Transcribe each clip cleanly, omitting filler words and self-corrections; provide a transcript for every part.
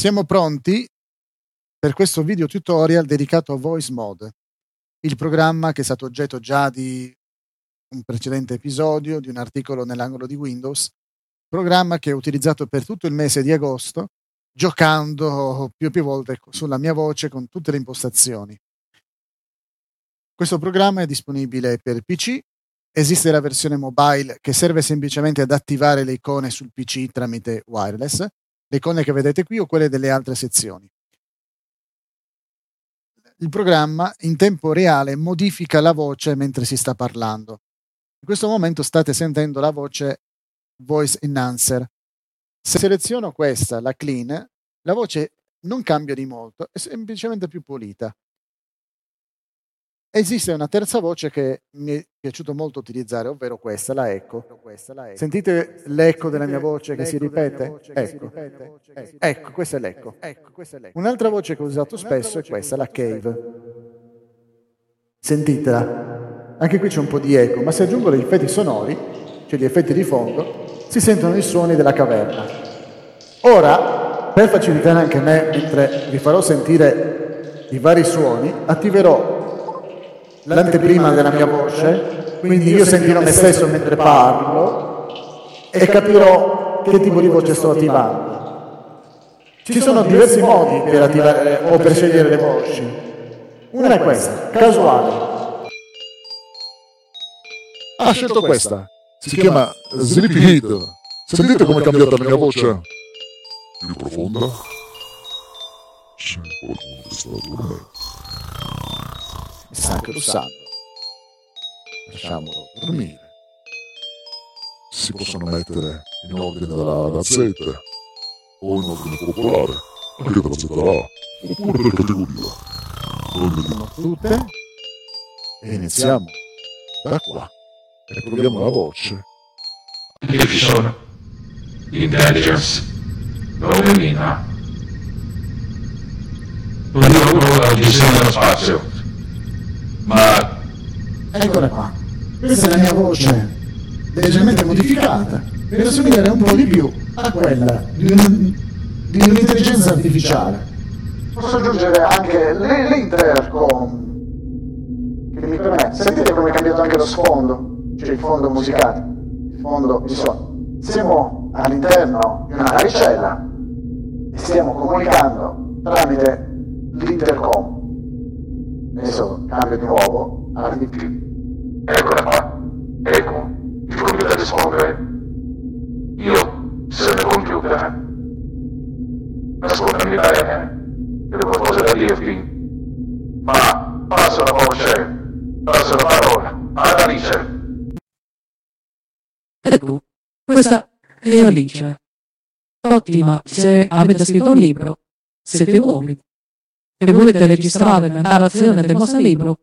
Siamo pronti per questo video tutorial dedicato a Voicemod, il programma che è stato oggetto già di un precedente episodio, di un articolo nell'angolo di Windows, programma che ho utilizzato per tutto il mese di agosto, giocando più volte sulla mia voce con tutte le impostazioni. Questo programma è disponibile per PC, esiste la versione mobile che serve semplicemente ad attivare le icone sul PC tramite wireless, le icone che vedete qui o quelle delle altre sezioni. Il programma in tempo reale modifica la voce mentre si sta parlando. In questo momento state sentendo la voce Voice Enhancer. Se seleziono questa, la clean, la voce non cambia di molto, è semplicemente più pulita. Esiste una terza voce che mi è piaciuto molto utilizzare, ovvero questa, la eco. Sentite l'eco della mia voce che si ripete? Ecco, questa è l'eco. Un'altra voce che ho usato spesso è questa, la cave. Sentitela. Anche qui c'è un po' di eco, ma se aggiungo gli effetti sonori, cioè gli effetti di fondo, si sentono i suoni della caverna. Ora, per facilitare anche me, mentre vi farò sentire i vari suoni, attiverò l'anteprima della mia voce, quindi io sentirò me stesso mentre parlo e capirò che tipo di voce sto attivando. Ci sono diversi modi per attivare o per scegliere le voci. Una è questa, casuale. Ha scelto questa. Si chiama Sleepyhead. Sentite come è cambiata la mia voce? Più profonda? C'è qualcuno che sta dormendo. Mi sa che lo sanno. Lasciamolo dormire. Si possono mettere in ordine dalla gazzetta, o in ordine popolare, anche dalla ZA, oppure per categoria. Prendiamo tutte e iniziamo da qua. E proviamo la voce. Division. Intelligence. Romina. Un nuovo avviso nello spazio. Ma... Eccola qua. Questa è la mia voce. Leggermente modificata. Per assomigliare un po' di più a quella di un'intelligenza artificiale. Posso aggiungere anche l'intercom. Che mi permette. Sentite come è cambiato anche lo sfondo. Cioè il fondo musicale, il fondo di suono. Siamo all'interno di una navicella e stiamo comunicando tramite l'intercom. Adesso cambio di nuovo alla di più. Eccola qua. Ecco, il computer rispondere. Io sono il computer. Ascoltami bene. Devo qualcosa da dirti. Ma passo la voce, passo la parola alla navicella. Ecco, questa è Alice. Ottima se avete scritto un libro, siete uomini, e volete registrare la narrazione del vostro libro,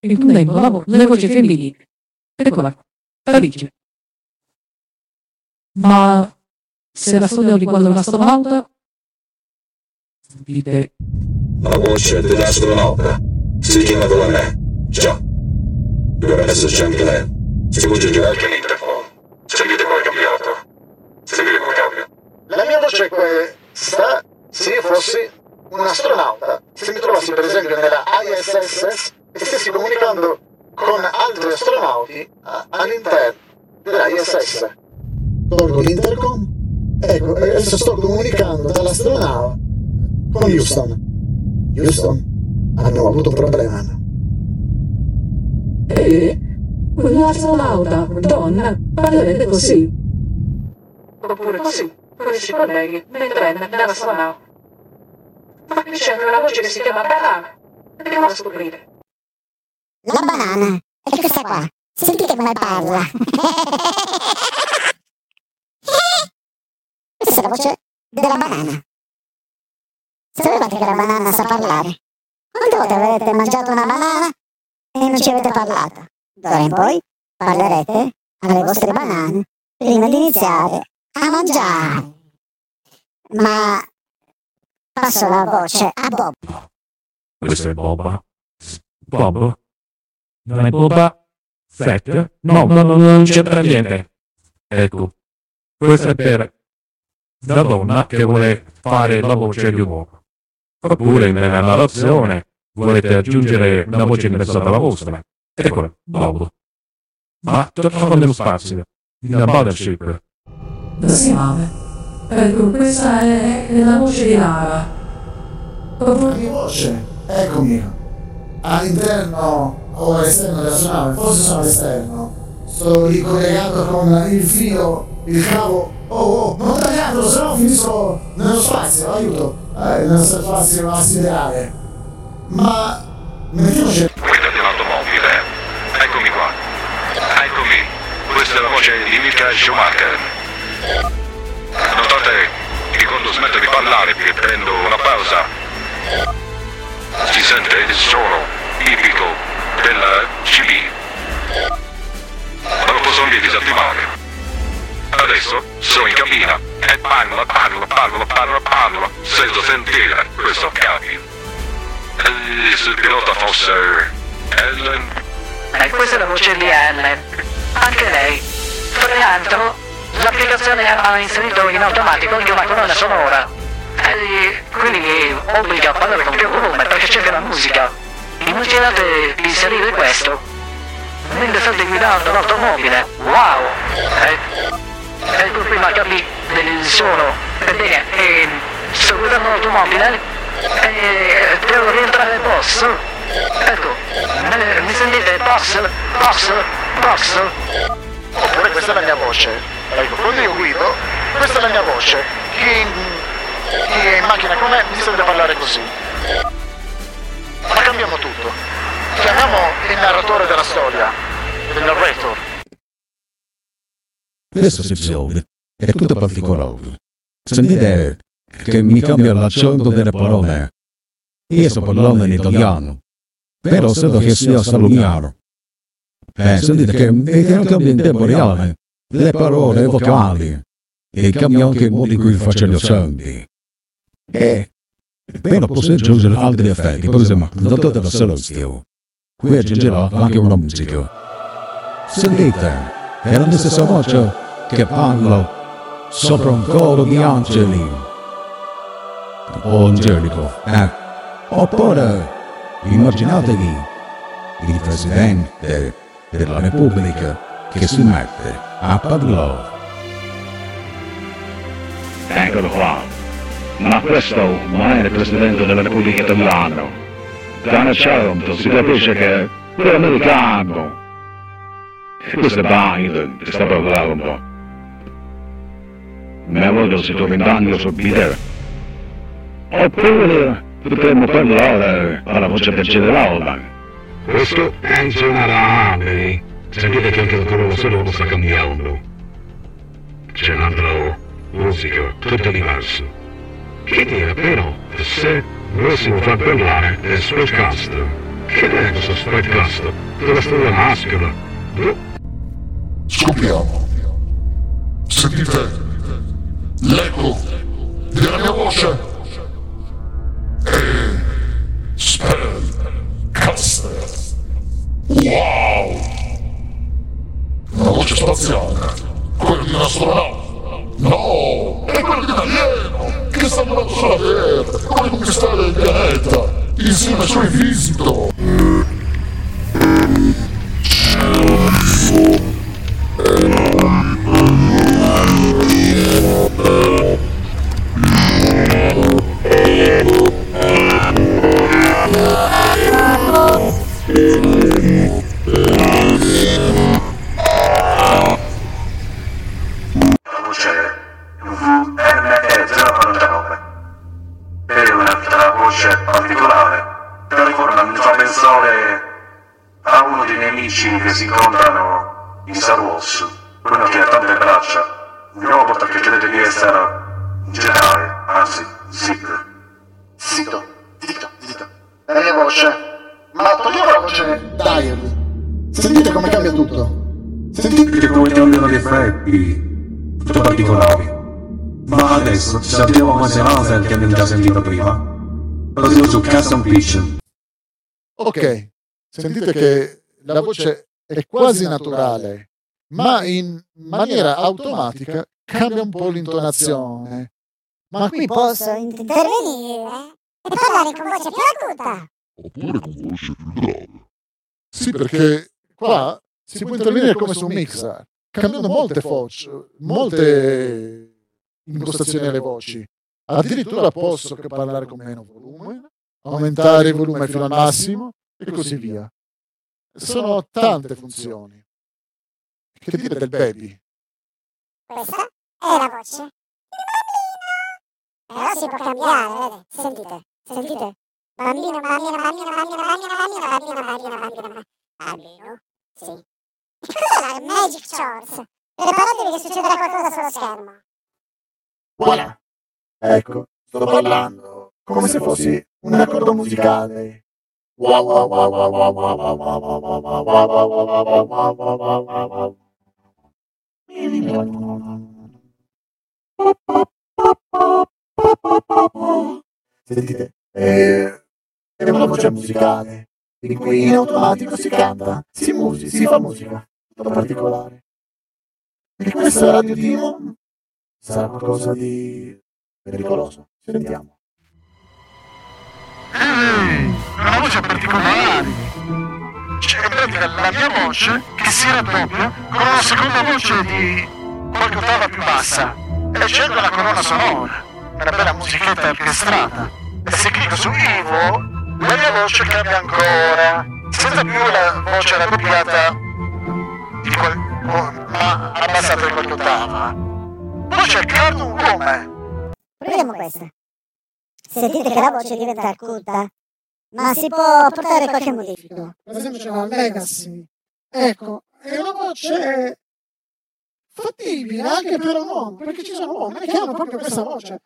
intendendo le voci femminili. Eccola, Alice. Ma se la storia riguarda un astronauta, dite... La voce dell'astronauta si chiama Dolanè. Già. Dovrebbe esserci anche lei. Si può girare anche l'interfone. Sentite come è cambiato. Sentite come cambia. La mia voce è questa se io fossi un astronauta. Se mi trovassi per esempio nella ISS e stessi comunicando con altri astronauti all'interno della ISS. Tolgo l'intercom. Ecco, adesso sto comunicando dall'astronauta con Houston. Houston, hanno avuto un problema. Quell'astronauta, donna, parlerete così. Oppure così, con i suoi colleghi, mentre è nell'astronauta. Ma qui c'è una voce che si chiama banana. Andiamo a scoprire. La banana è questa qua. Sentite come parla. Questa è la voce della banana. Sapevate che la banana sa parlare? Quante volte avete mangiato una banana e non ci avete parlato? D'ora in poi parlerete alle vostre banane prima di iniziare a mangiare. Ma passo la voce a Bob. Questo è Boba. Bob? Non è Boba? Fett? No, non c'entra niente. Ecco, questo è per da donna che vuole fare la voce di un uomo. Oppure nella narrazione volete aggiungere una voce interessata alla vostra. Eccola, l'audio. Ma torniamo nello spazio, nella mothership. Dove si muove? Ecco, questa è la voce di Lara. La mia voce? Eccomi. All'interno o all'esterno della sua nave? Forse sono all'esterno. Sto ricollegato con il filo, il cavo. Oh, non tagliatelo, sennò finisco nello spazio, aiuto. Nello spazio siderale. Ma mettiamoci. Guida di un'automobile. Eccomi qua. Eccomi. Questa è la voce di Michael Schumacher. Notate che quando smetto di parlare perché prendo una pausa, si sente il suono tipico della CB. Ma lo posso anche disattivare. Adesso sono in cabina e parlo senza sentire questo cambio. E se il pilota fosse Ellen? Questa è la voce di Ellen. Anche lei. Peraltro, l'applicazione ha inserito in automatico anche una colonna sonora. E quindi obbliga a parlare con più volume perché cerca la musica. Immaginate di inserire questo mentre state guidando l'automobile. Wow! Ecco prima capì del suono, bene, sto guidando l'automobile e devo rientrare, posso? Ecco, mi sentite? Posso? Oppure questa è la mia voce. Ecco, quando io guido, questa è la mia voce. Chi è in macchina con me mi sente parlare così. Ma cambiamo tutto. Chiamiamo il narratore della storia, il narrator. Questa sezione è tutta particolare. Sentite che mi cambia l'accento delle parole. Io sto parlando in italiano, però sento che sia salumiano. Sentite che cambia in tempo reale le parole vocali e cambia anche il modo in cui faccio gli accenti. Però posso aggiungere altri effetti, per esempio, notate la selezione. Qui aggiungerò anche una musica. Sentite, è la stessa voce che parlo sopra un coro di angeli o angelico. Oppure immaginatevi il presidente della Repubblica che si mette a parlare. Eccolo qua, ma questo non è il presidente della Repubblica italiana. Da un accento si capisce che è americano. E questo è Biden che sta parlando. Ma voglio se tu vent'anni su Peter. Oppure potremmo parlare alla voce del generale. Questo è il generale. Sentite che anche il colore sonoro sta cambiando. C'è un'altra musica, tutto diverso. Che dire però se dovessimo far parlare del Spellcast? Che è questo Spellcast? Della storia maschera? Scopriamo. Sentite l'eco della mia voce e Spellcaster. Wow! Una voce spaziale, quella di un astronauta. No, è quella di un alieno che sta andando sulla Terra come conquistare il pianeta insieme ai suoi visito. Sappiamo quasi Hazel che abbiamo già sentito prima. Lo sento su Custom Pitch. Ok, sentite che la voce è quasi naturale, ma in maniera automatica cambia un po' l'intonazione. Ma qui posso intervenire e parlare con voce più acuta. Oppure con voce più grave. Sì, perché qua si può intervenire come su un mixer, cambiando molte impostazioni alle voci. Addirittura posso che parlare con meno volume, aumentare il volume fino al massimo e così via. Sono tante funzioni. Che dire del baby? Questa è la voce di bambino. Però si può cambiare, sentite. Bambino. Sì. Cos'è la Magic Chores? Preparatevi che succederà qualcosa sullo schermo. Voilà. Ecco, sto parlando come se fossi un accordo musicale. Sentite, è una voce musicale in cui in automatico si canta, si fa musica, tutto particolare. E questa Radio Demon sarà qualcosa di pericoloso. Sentiamo. Una voce particolare, cioè in pratica la mia voce che si raddoppia con una seconda voce di qualche ottava più bassa e c'è la colonna sonora, una bella musichetta orchestrata, e se clicco su Ivo la mia voce cambia ancora senza più la voce raddoppiata ma abbassata di qualche ottava. Poi c'è Cardo un come proviamo questa. Sentite che la voce diventa acuta, ma si può portare qualche modifica. Per esempio c'è la Legacy. Ecco, è una voce fattibile anche per un uomo, perché ci sono uomini che hanno proprio questa voce.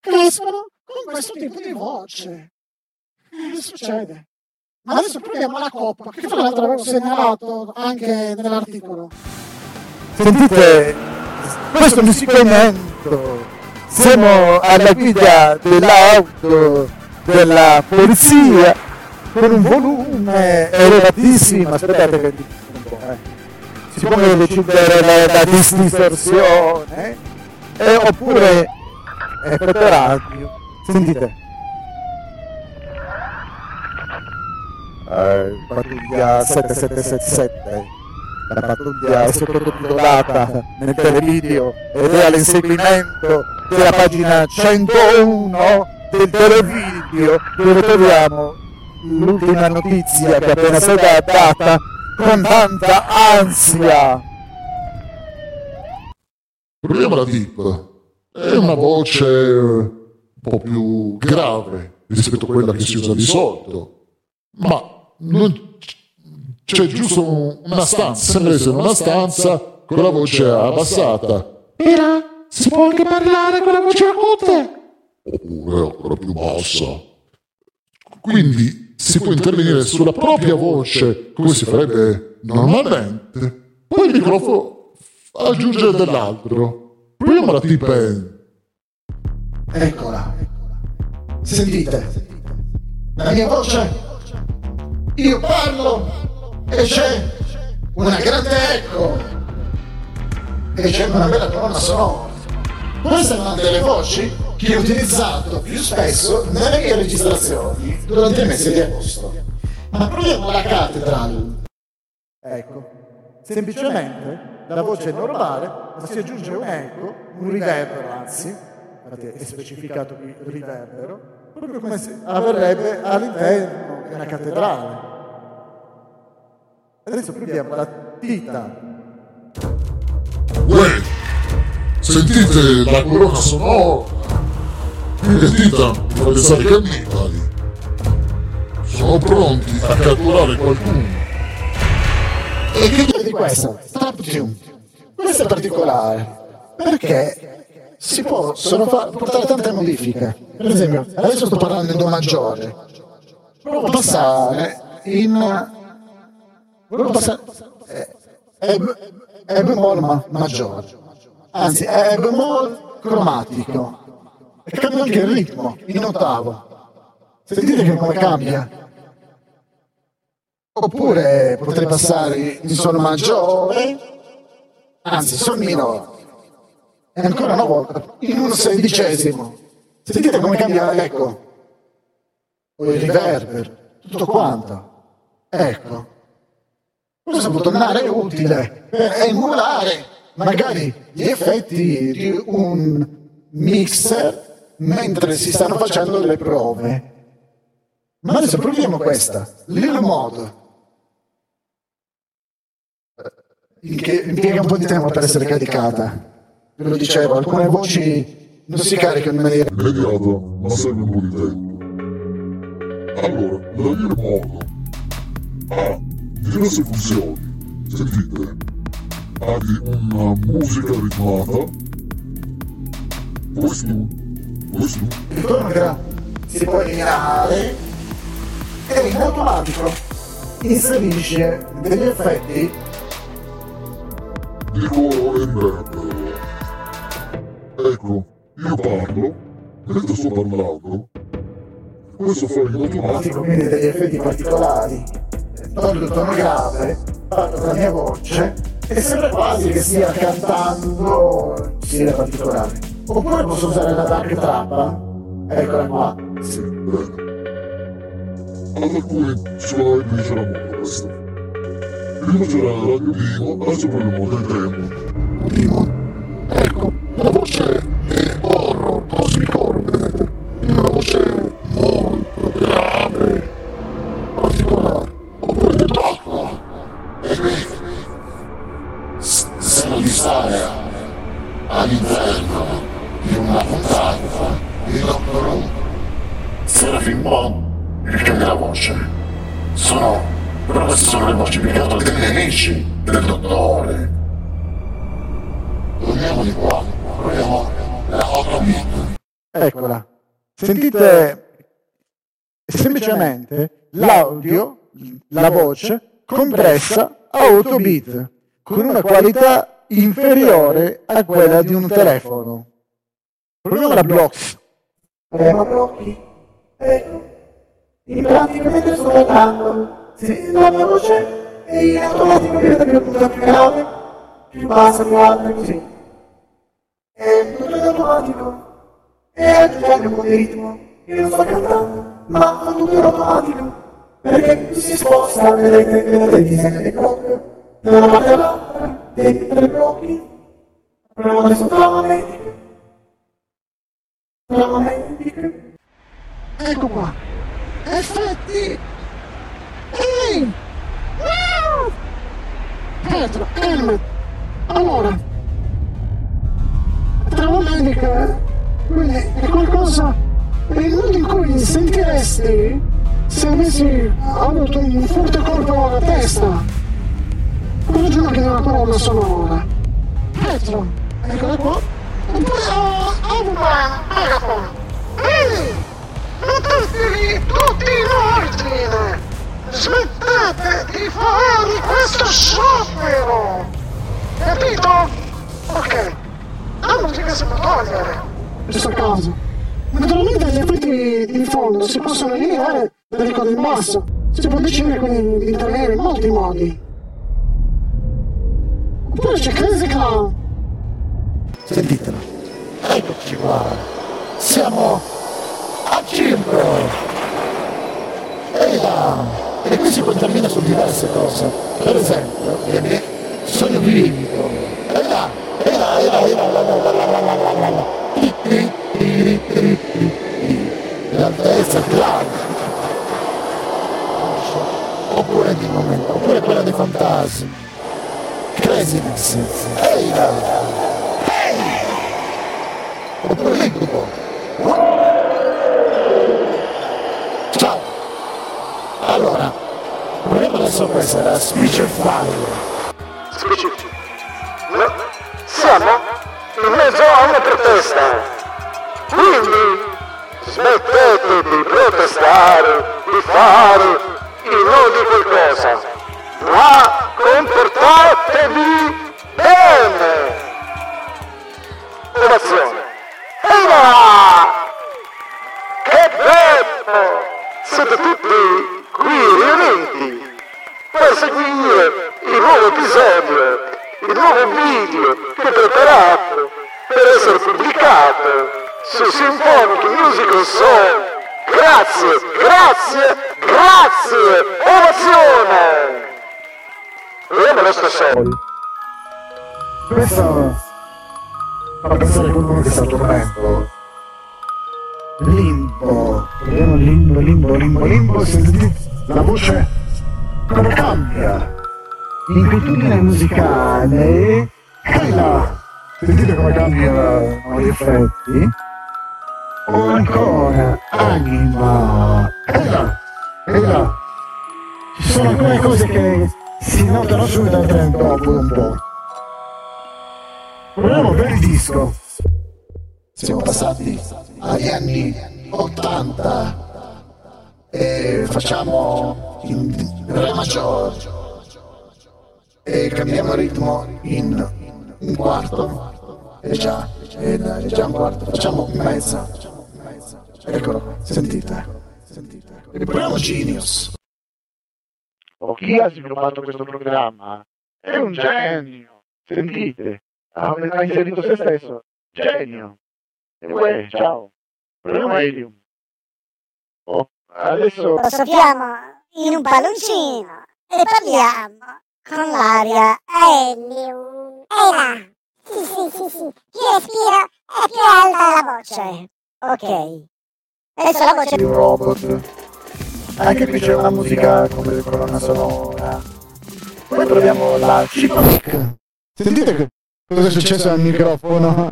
Crescono con questo tipo di voce. Succede. Ma adesso proviamo la coppa, che tra l'altro avevo segnalato anche nell'articolo. Sentite, questo musicamento. Siamo alla guida dell'auto della polizia con un volume elevatissimo. Aspettate che un po', si può decidere la distorsione oppure effetto radio. Sentite, pattuglia 7777, la pattuglia è sottotitolata nel televideo ed è all'inseguimento della pagina 101 del televideo, dove troviamo l'ultima notizia che è appena stata data con tanta ansia. Proviamo la deep. È una voce un po' più grave rispetto a quella che si usa di solito, ma non c'è giusto una stanza, sembra essere una stanza con la voce abbassata. Era, si può anche parlare con la voce acuta oppure ancora più bassa, quindi si può intervenire sulla propria voce come si farebbe normalmente. Poi il microfono aggiunge dell'altro. Proviamo la tipen. Eccola. Sentite la mia voce, io parlo e c'è una grande eco e c'è una bella colonna sonora. Questa è una delle voci che ho utilizzato più spesso nelle mie registrazioni durante il mese di agosto. Ma proviamo la cattedrale. Ecco, semplicemente la voce è normale, ma si aggiunge un eco, un riverbero, anzi, infatti è specificato qui riverbero, proprio come se avverrebbe all'interno di una cattedrale. Adesso proviamo la tita. Uè, sentite la colonna sonora. Le tita per pensare ai cannibali. Sono pronti a catturare qualcuno. E che dire di questa? Trap tune. Questa è particolare, perché si possono portare tante modifiche. Per esempio, adesso sto parlando in do maggiore. Provo a passare in... è bemolle maggiore, anzi è bemolle cromatico, e cambia anche il ritmo in ottavo. Sentite che come cambia. Oppure potrei passare in sol maggiore, anzi sol minore, E ancora una volta, in un sedicesimo. Sentite come cambia l'eco. O il riverbero, tutto quanto. Ecco. Questo può tornare utile per emulare magari gli effetti di un mixer mentre si stanno facendo delle prove. Ma adesso proviamo questa, Lil Mode. Che impiega un po' di tempo per essere caricata. Ve lo dicevo, alcune voci non si caricano in maniera immediata, ma serve un po' di tempo. Allora, la Lil Mode ha diverse funzioni. Sentite, ha una musica ritmata. Questo il tono si può eliminare e in automatico inserisce degli effetti di coro e merda. Ecco, io parlo, mentre sto parlando, questo fa in automatico, quindi degli effetti particolari, tolgo il tono grave, parlo la mia voce e sembra quasi che stia cantando, sia particolare. Oppure posso usare la Dark Trap, eccola qua. Sì, bene. Allora qui ci va a invece la moda questa. Prima c'era la radio Demon, adesso proviamo del tempo. Demon, ecco, la voce è horror cosmico, vedete? Una voce molto grave, particolare. Oppure dell'acqua, e qui, sembra di stare all'interno di una montagna di Doctor Serafimbo. Il cambia la voce. Sono le voci piccate dei nemici del dottore. Torniamo di qua. Proviamo la 8 bit. Eccola. Sentite semplicemente l'audio, la voce compressa a 8 bit con una qualità inferiore a quella di un telefono. Proviamo la Blocks. Proviamo Blocchi. Ecco. In pratica mentre sto cantando, sentite la mia voce e in automatico vedete che è tutta più grave, più bassa, più alta, così. È tutto in automatico. E aggiungendo un po' di ritmo, io non sto cantando, ma è tutto in automatico. Perché si sposta, vedete il disegno dei blocchi, da una parte all'altra, dei tre blocchi. Proviamo adesso trama medica. Ecco qua. Effetti! Ehi! Wow! Pietro, Ellen! Allora! Trama medica, eh? Quindi è qualcosa... È il modo in cui sentiresti se avessi avuto un forte colpo alla testa. Quello giuro che è una colonna sonora. Pietro, eccola qua. Oppure ho un megafono. Ehi! Mettetevi tutti in ordine! Smettete di fare questo sciopero! Capito? Ok, la musica si può togliere! In questo caso, naturalmente gli effetti di fondo si possono eliminare da ricordo in basso. Si può decidere quindi di intervenire in molti modi. Oppure c'è Crazy Clown! Sentitelo! Eccoci qua! Siamo... a circo! E qui si può intervenire su diverse cose. Per esempio, vedi? Sogno di limbo. L'altezza classica. Oppure di momento, oppure quella dei fantasmi. Craziness. Ehi là! Ehi! Oppure l'incubo. Allora, proviamo adesso questa, la Specify. No, siamo in mezzo a una protesta. Quindi, smettete di protestare, di fare il no di qualcosa. Ma comportatevi bene. Innovazione. E là! Che bello! Siete tutti... qui riuniti per seguire il nuovo episodio, il nuovo video che preparato per essere pubblicate su Symphonic Musical Soul. Grazie, ovazione! Vediamo questo show. Pensavo a pensare a qualcuno che sta tornando. Limbo, vediamo limbo, sentite la voce come cambia. Inquietudine musicale, quella, sentite come cambiano gli effetti. O ancora, anima, quella. Ci sono alcune cose che si notano subito al tempo dopo un po'. Proviamo per il disco. Siamo passati agli anni 80 e facciamo in Re maggiore e cambiamo ritmo in un quarto è già un quarto, facciamo mezza, eccolo, sentite e proviamo Genius. Chi ha sviluppato questo programma è un genio, sentite, ha inserito se stesso, genio. E uè, ciao. Proviamo Helium. Oh, adesso lo soffiamo in un palloncino e parliamo con l'aria Helium. Ehi là. Sì. Più respiro e più alta la voce. Ok. Adesso la voce di robot. Anche qui c'è una musica come colonna sonora. Poi proviamo la Chipmunk. Sentite che cosa è successo al microfono?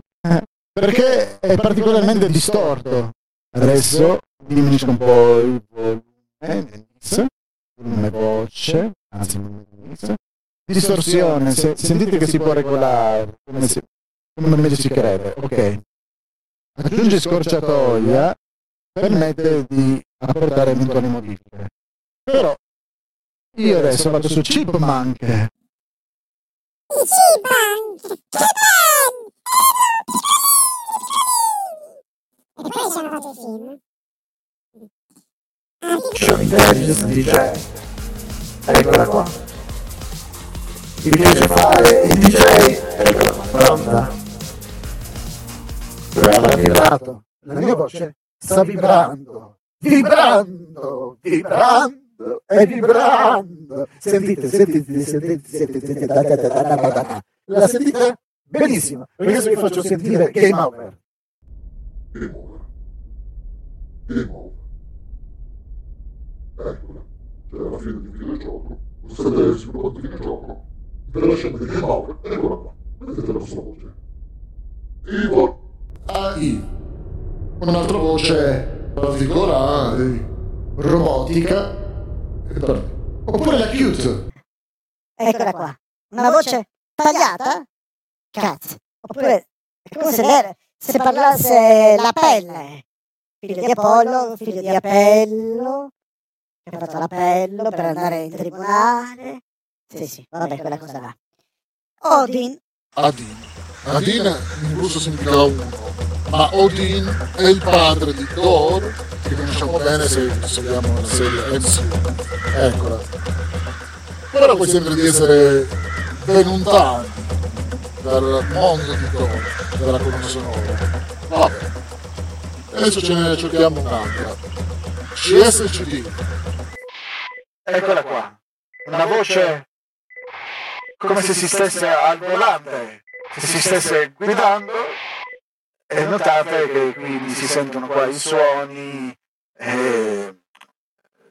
Perché è particolarmente distorto. Adesso diminuisco un po' il volume, voce, anzi distorsione, sentite che si può regolare, come meglio si crede, ok. Aggiunge scorciatoia, permette di apportare eventuali modifiche. Però io adesso vado su Chipmunk. E poi ci hanno fatto il film. Artificial Intelligence DJ. Eccola qua. Ti piace fare il DJ? Eccola qua, pronta. Brava, vibrato. La mia voce sta vibrando. Sentite. La sentite? Benissimo. Adesso vi faccio sentire Game Over. Game over. Eccola, c'è la fine di un videogioco. State sviluppando il videogioco. Per la scena di Game Over, eccola qua. Vedete la vostra voce. Evil AI. Un'altra voce particolare, robotica e parli. Oppure la cute. Eccola qua. Una voce tagliata? Cazzo. Oppure è come se era. Se parlasse la pelle, figlio di Apollo, che ha fatto l'appello per andare in tribunale. Sì, vabbè, quella cosa là. Odin in russo significa uno, ma Odin è il padre di Thor, che conosciamo bene se seguiamo la serie SG1. Eccola. Però poi sembra di essere ben lontano dal mondo di Thor, della colonna sonora. Vabbè, adesso ce ne cerchiamo un'altra. CSCD. Eccola qua. Una voce come se si stesse al volante, se si stesse guidando. E notate che quindi si sentono qua i suoni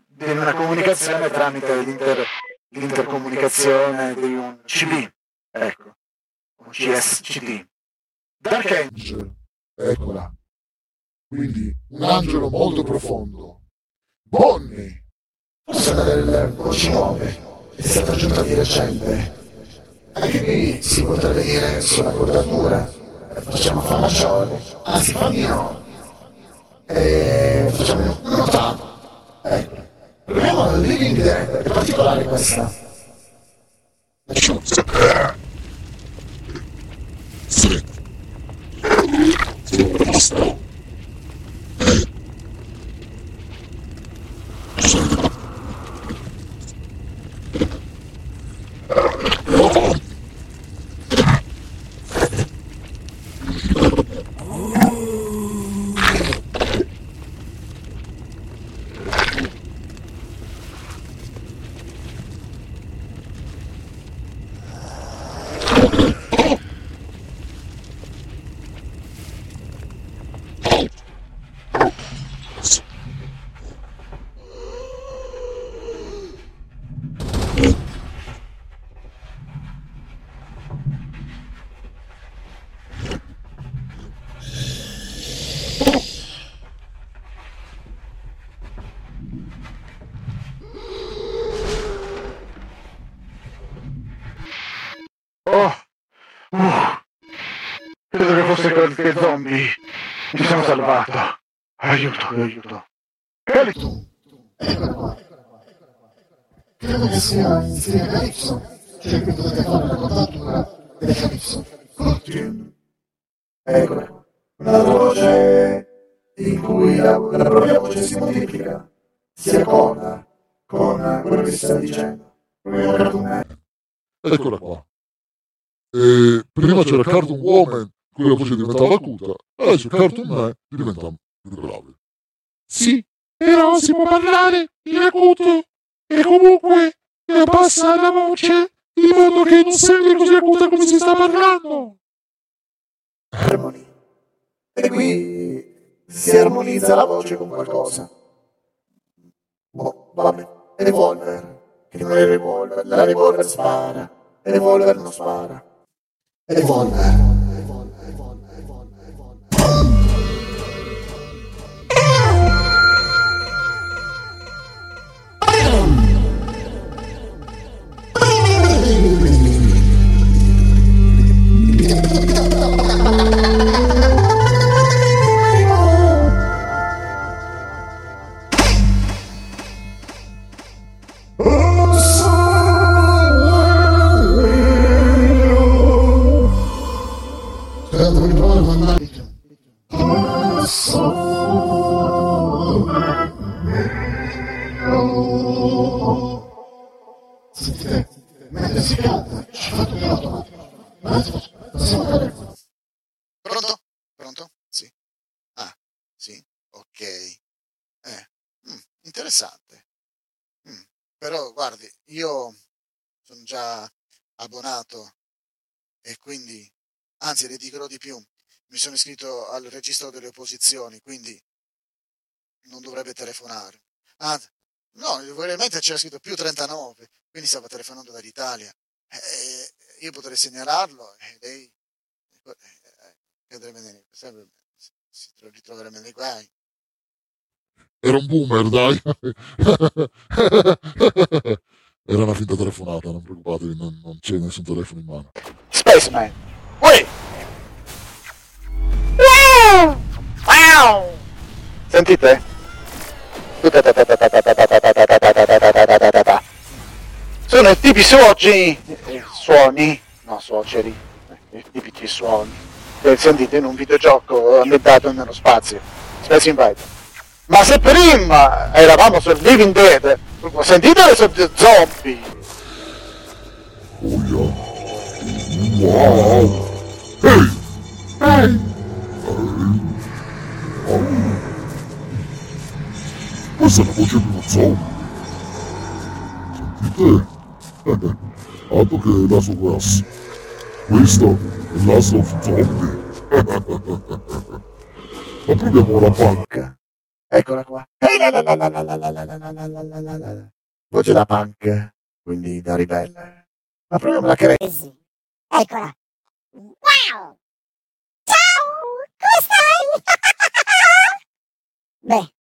di una comunicazione tramite l'intercomunicazione di un CB. Ecco, un CSCD. Dark Angel, eccola, quindi un angelo molto profondo. Bonnie, forse una delle voci nuove, è stata aggiunta di recente. Anche qui si potrebbe dire sulla cordatura, facciamo fa maggiore, anzi fa minore, e facciamo un ottavo. Ecco, proviamo la Living Dead, è particolare questa. Sì. dei zombie. Ci siamo salvato. Aiuto. Eccola qua, Credo che sia insieme a Ipson, cioè qui potete fare una contattura delle Ipson. Eccola, una voce in cui la propria voce si modifica, si accorda con quello che si sta dicendo. Eccola qua. E prima c'era Cartoon Woman, cui la voce diventava acuta, adesso Cartoon Man diventa più grave. Sì, però si può parlare in acuto e comunque passa la voce in modo che non sembri così acuta come si sta parlando. Harmony. E qui si armonizza la voce con qualcosa. Boh, vabbè. Revolver, che non è revolver, la revolver spara, revolver non spara. Revolver. Abbonato e quindi, anzi le dico di più, mi sono iscritto al registro delle opposizioni, quindi non dovrebbe telefonare. Ah, no, veramente c'era scritto più 39, quindi stava telefonando dall'Italia. Io potrei segnalarlo e lei cadrebbe nei, si ritroverebbe nei guai. Era un boomer, dai. Era una finta telefonata, non preoccupatevi, non c'è nessun telefono in mano. Spaceman! Ui! Sentite? Sono i tipi suoceri! Suoni? No, suoceri. I tipici suoni. Sentite in un videogioco ambientato nello spazio. Space Invaders. Ma se prima eravamo sul Living Dead... Sentite le zombie! Oh yeah! Wow! Hey! Questa è la voce di uno zombie! Sentite? Altro che Last of Us! Questo è Last of Zombie! Ma proviamo la panca! Eccola qua. Voce da punk, quindi da ribelle. Ma proviamo la Crazy. Eccola. Wow! Ciao! Come stai? Beh,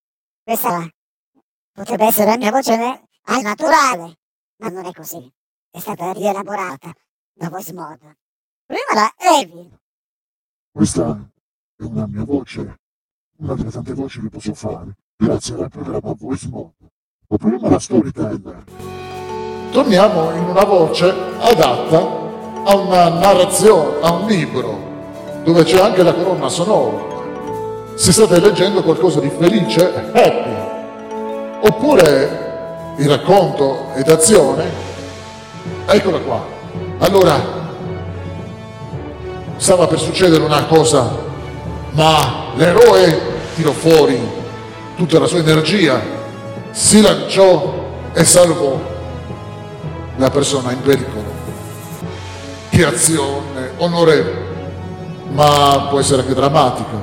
questa potrebbe essere la mia voce al naturale, ma non è così. È stata rielaborata da Voicemod. Prima la Evi. Questa è una mia voce. Una delle tante voci che posso fare grazie al programma Voicemod. Ma prima la storyteller. Torniamo in una voce adatta a una narrazione, a un libro, dove c'è anche la colonna sonora. Se state leggendo qualcosa di felice, happy, oppure il racconto ed azione, eccola qua. Allora, stava per succedere una cosa, ma l'eroe tirò fuori tutta la sua energia, si lanciò e salvò la persona in pericolo. Che azione onorevole, ma può essere anche drammatica.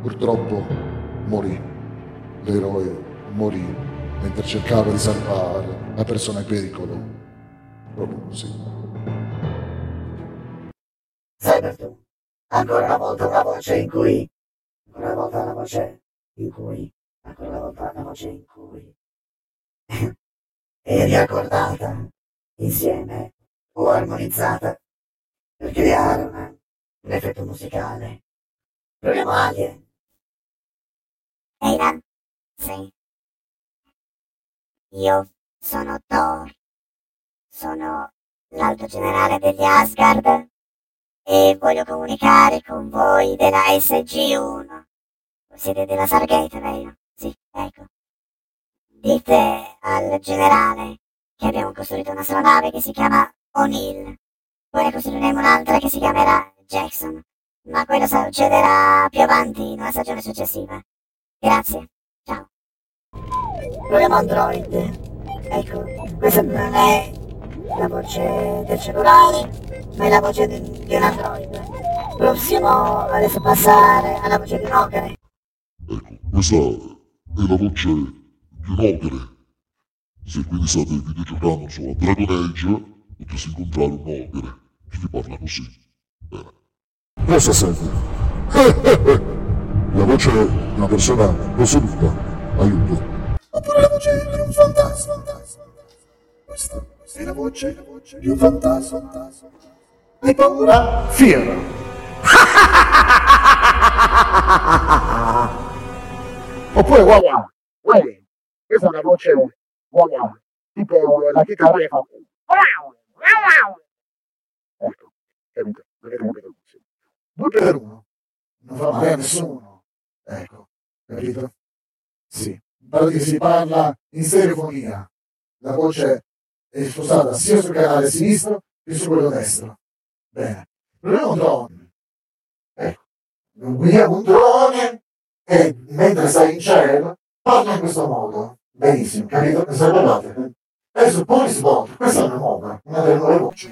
Purtroppo morì. L'eroe morì mentre cercava di salvare la persona in pericolo. Proprio così. Cybertron. Ancora una volta la voce in cui è riaccordata insieme o armonizzata, perché creare l'effetto musicale. Proviamo audio. Ehi là, sì. Io sono Thor. Sono l'alto generale degli Asgard e voglio comunicare con voi della SG1. Siete della Stargate, vero? Sì, ecco. Dite al generale che abbiamo costruito una sola nave che si chiama O'Neill. Poi ne costruiremo un'altra che si chiamerà Jackson. Ma quello succederà più avanti, nella stagione successiva. Grazie, ciao. Proviamo Android. Ecco, questa non è la voce del cellulare, ma è la voce di un Android. Possiamo adesso passare alla voce di un ogre. Ecco, questa è la voce di un ogre. Se quindi state videogiocando sulla Dragon Age, potreste incontrare un ogre che vi parla così. Bene. Cosa serve? La voce di una persona posseduta. Aiuto. Oppure la voce di un fantasma. Questa è la voce di un fantasma. Hai paura? Fiera. Oppure guarda, questa è una voce guarda, tipo la chitarra che fa. Ecco, capito, perché non capito. 2 per 1, non fa male a nessuno. Ecco, capito? Sì, si parla in stereofonia. La voce è spostata sia sul canale sinistro che su quello destro. Bene, proviamo un drone. Ecco, guidiamo un drone e mentre stai in cielo parla in questo modo. Benissimo, capito? Non sapevate? Adesso poi svolto, questa è una nuova, una delle nuove voci.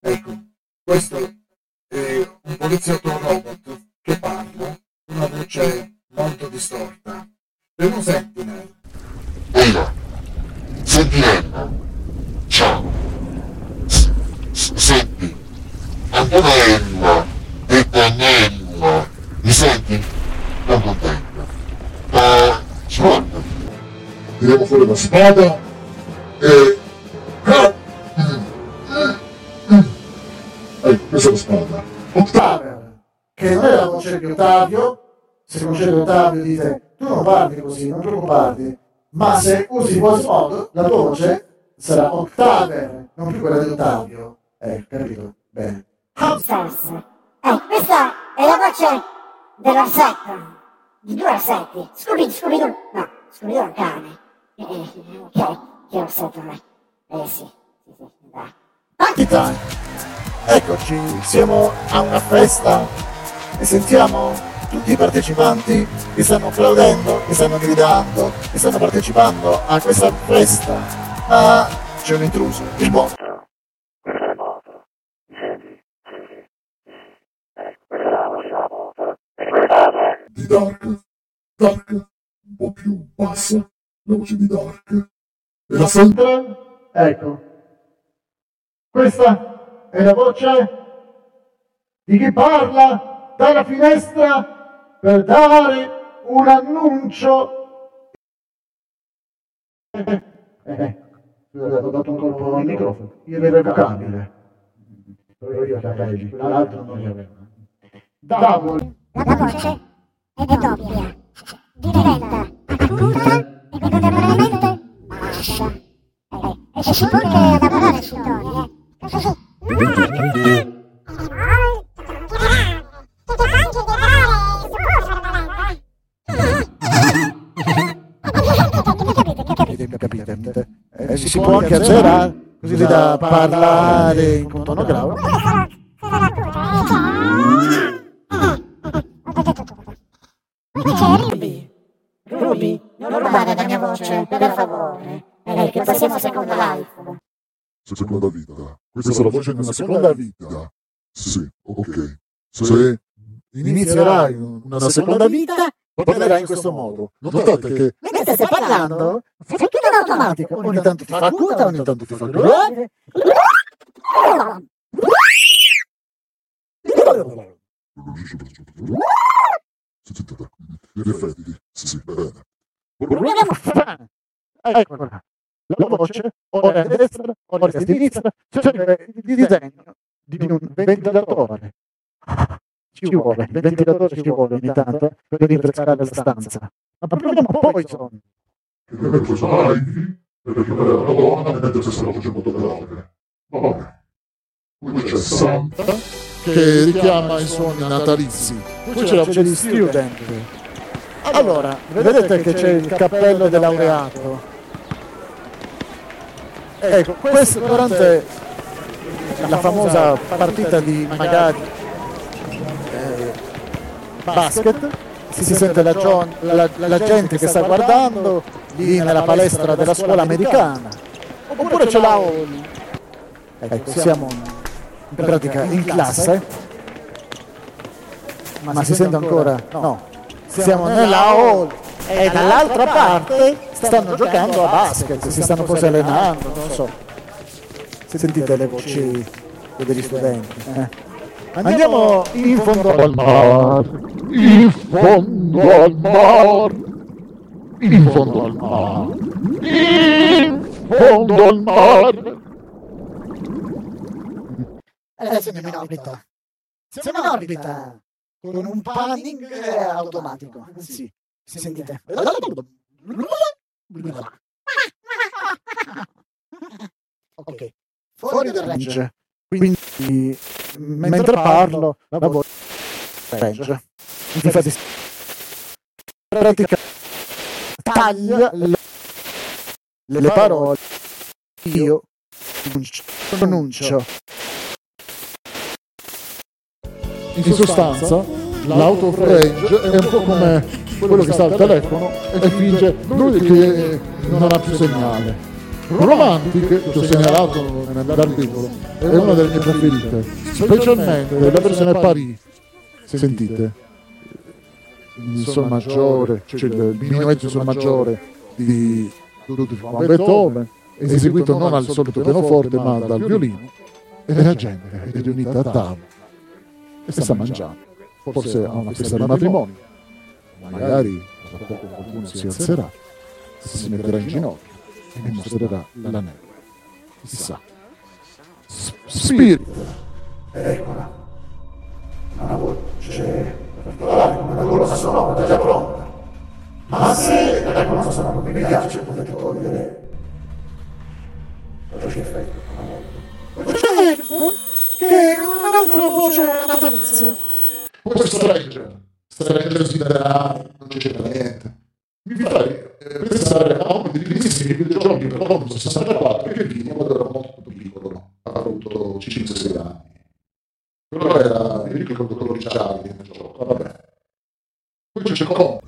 Ecco. Questo è un poliziotto robot che parla, una voce molto distorta. E non sentinel. Ehi là, sentinella. Ciao. Senti. Antonella, detta Nella. Mi senti? Non contento. Sguardami. Tiriamo fuori la spada e... Questa è la spada. Octaver, che non è la voce di Ottavio. Se conoscete Ottavio dite, tu non parli così, non preoccuparti. Ma se usi Voicemod, la tua voce sarà Octaver, non più quella di Ottavio. Capito? Bene. Hamsters. Questa è la voce dell'orsetto. Di 2 orsetti. Scooby-Doo. No, Scooby-Doo è un cane. Ok, che orsetto non è? Sì. Party time! Eccoci, siamo a una festa e sentiamo tutti i partecipanti che stanno applaudendo, che stanno gridando, che stanno partecipando a questa festa. Ma c'è un intruso, il mostro. Questa è la moto. Mi senti? Sì. Questa è la voce della moto. E questa è di Dark. Un po' più bassa. La voce di Dark. E la sempre? Ecco. Questa è la voce di chi parla dalla finestra per dare un annuncio. Ho dato un colpo al microfono. Irrevocabile. Però io la leggi, l'altro non lo avevo. Davoli. La voce è doppia. Diventa acuta e contemporaneamente bassa. E se si può anche lavorare sul tono, così. Capite? Si può anche azzerare così da parlare in tono grave. Ruby, non rubare la mia voce, per favore, che passiamo a Second Life. Seconda vita. Questa è la voce di una seconda vita. Sì, ok. Se inizierai una seconda vita, parlerai in questo modo. Notate che mentre stai parlando, fa tutto in automatico. Ogni tanto ti fa acuta, ogni tanto ti fa grave. Rifletti. Sì, bene. Ecco qua. La voce, ora a destra, ora a sinistra, cioè il disegno di un ventilatore. Ci vuole, il ventilatore ci vuole ogni tanto per rinfrescare la stanza. Ma proviamo Poison! Che non è Poison Ivy, perché per la donna mentre c'è stato già molto calore. Vabbè. Qui c'è Santa, che richiama i suoni natalizi. Qui c'è la di Student. Allora, vedete che c'è il cappello del laureato. Ecco, questo durante la famosa partita di magari basket si sente la gente che sta guardando lì nella palestra della scuola americana. Oppure c'è la Oli. Ecco, siamo in pratica in classe, ma si sente ancora? No. Siamo nella hall e dall'altra parte stanno giocando a basket, si stanno forse allenando, non so. Sentite le voci degli studenti. Andiamo in fondo al mar, in fondo al mar. Siamo in orbita. Siamo in orbita con un panning automatico. Sì, si sentite. Ok, fuori dal range. Quindi, mentre parlo, la voce range. Infatti, pratica taglia le parole. Io pronuncio. In sostanza, l'autorange è un po' come quello che sta al telefono e finge lui che non ha più segnale. Romantic, che ho segnalato nell'articolo, è una delle mie preferite, specialmente la versione Paris. Sentite, il sol maggiore, cioè il minuetto in sol maggiore di Beethoven, eseguito non al solito pianoforte ma dal violino, e la gente è riunita a tavola e sta mangiando. Forse ha una festa di matrimonio. Magari tra poco qualcuno si alzerà, si metterà in ginocchio e mostrerà l'anello. Chissà. Spirit! Eccola! Ha una voce particolare, come una colonna sonora già pronta. Ma se la colonna sonora mi piace, potete togliere. Perché effetto? Che un'altra voce natalizia. Questo Stranger si darà, non c'è niente. Mi fai pensare a uno dei primissimi videogiochi per l'anno 64 che vidi quando ero molto piccolo, avuto 5-6 anni. Però era, mi ricordo, quello di Charlie nel gioco, vabbè. Poi c'è Con.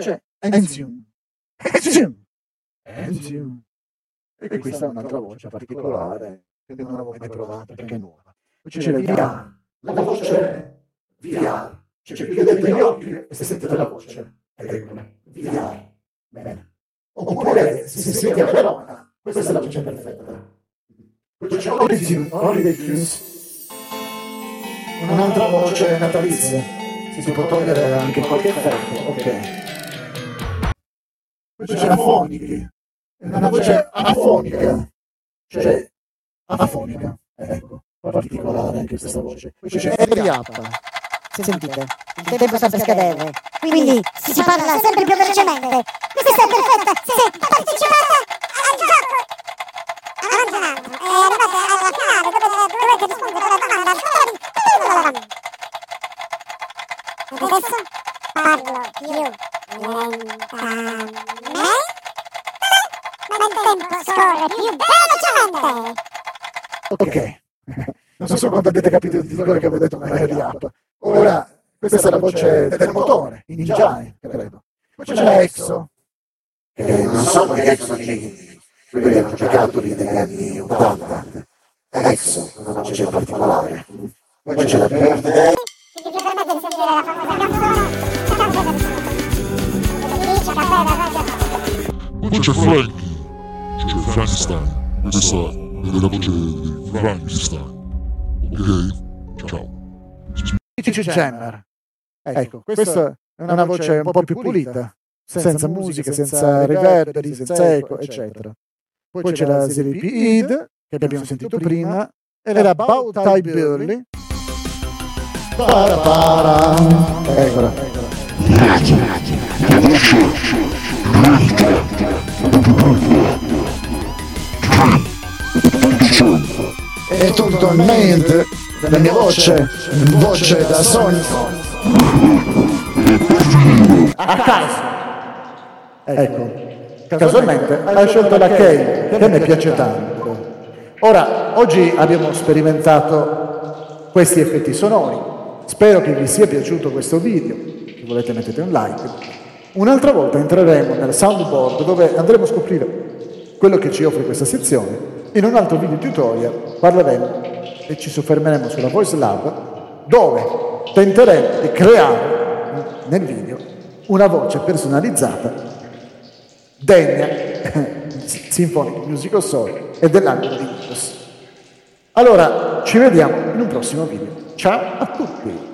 Cioè, Enzium. E questa è un'altra voce particolare che non avevo mai provata perché è nuova. C'è la voce VR. Cioè, chiudete gli occhi e si sente la voce. Ed è come VR. Bene. Oppure si sente la colonna. Questa è la voce perfetta. Poi c'è Origins. Un'altra voce natalizia. Si può togliere anche qualche effetto. Ok. C'è afoniche, è una voce afonica, cioè afonica, ecco, particolare anche questa voce. Poi c'è Riappa. Sentite, il tempo sta per scadere, quindi si parla sempre più velocemente. Questa è perfetta, se partecipate al gioco. Avanzando, è arrivata alla finale dove dovete rispondere alla domanda fuori. Adesso parlo io. Ma il tempo scorre più velocemente. Ok, non so quanto avete capito di quello che avevo detto nella recap. Ora, questa è la voce del motore, in Ninja, credo. Poi c'è l'Exo. Non so come Exo ci hanno giocato lì negli anni 80. Exo, una voce particolare. Poi c'è la verde. Che vi permette di sentire la famosa canzone. Poi c'è Frankie, c'è Frankenstein, questa è la voce di Frankenstein, ok? Ciao. C'è Jenner, Ecco, questa è una voce un po' più pulita, senza musica, senza riverberi, senza eco, eccetera. Poi c'è la serie P.I.D. che abbiamo sentito prima, e era Bow Tie Burley. Eccola. E totalmente la mia voce da sonico a caso. Ecco. Casualmente hai scelto la Kay, che a me piace tanto. Ora, oggi abbiamo sperimentato questi effetti sonori. Spero che vi sia piaciuto questo video. Se volete mettete un like. Un'altra volta entreremo nel soundboard, dove andremo a scoprire quello che ci offre questa sezione. In un altro video tutorial parleremo e ci soffermeremo sulla Voice Lab, dove tenteremo di creare nel video una voce personalizzata degna Symphonic Musical Soul e dell'angolo di Windows. Allora, ci vediamo in un prossimo video. Ciao a tutti!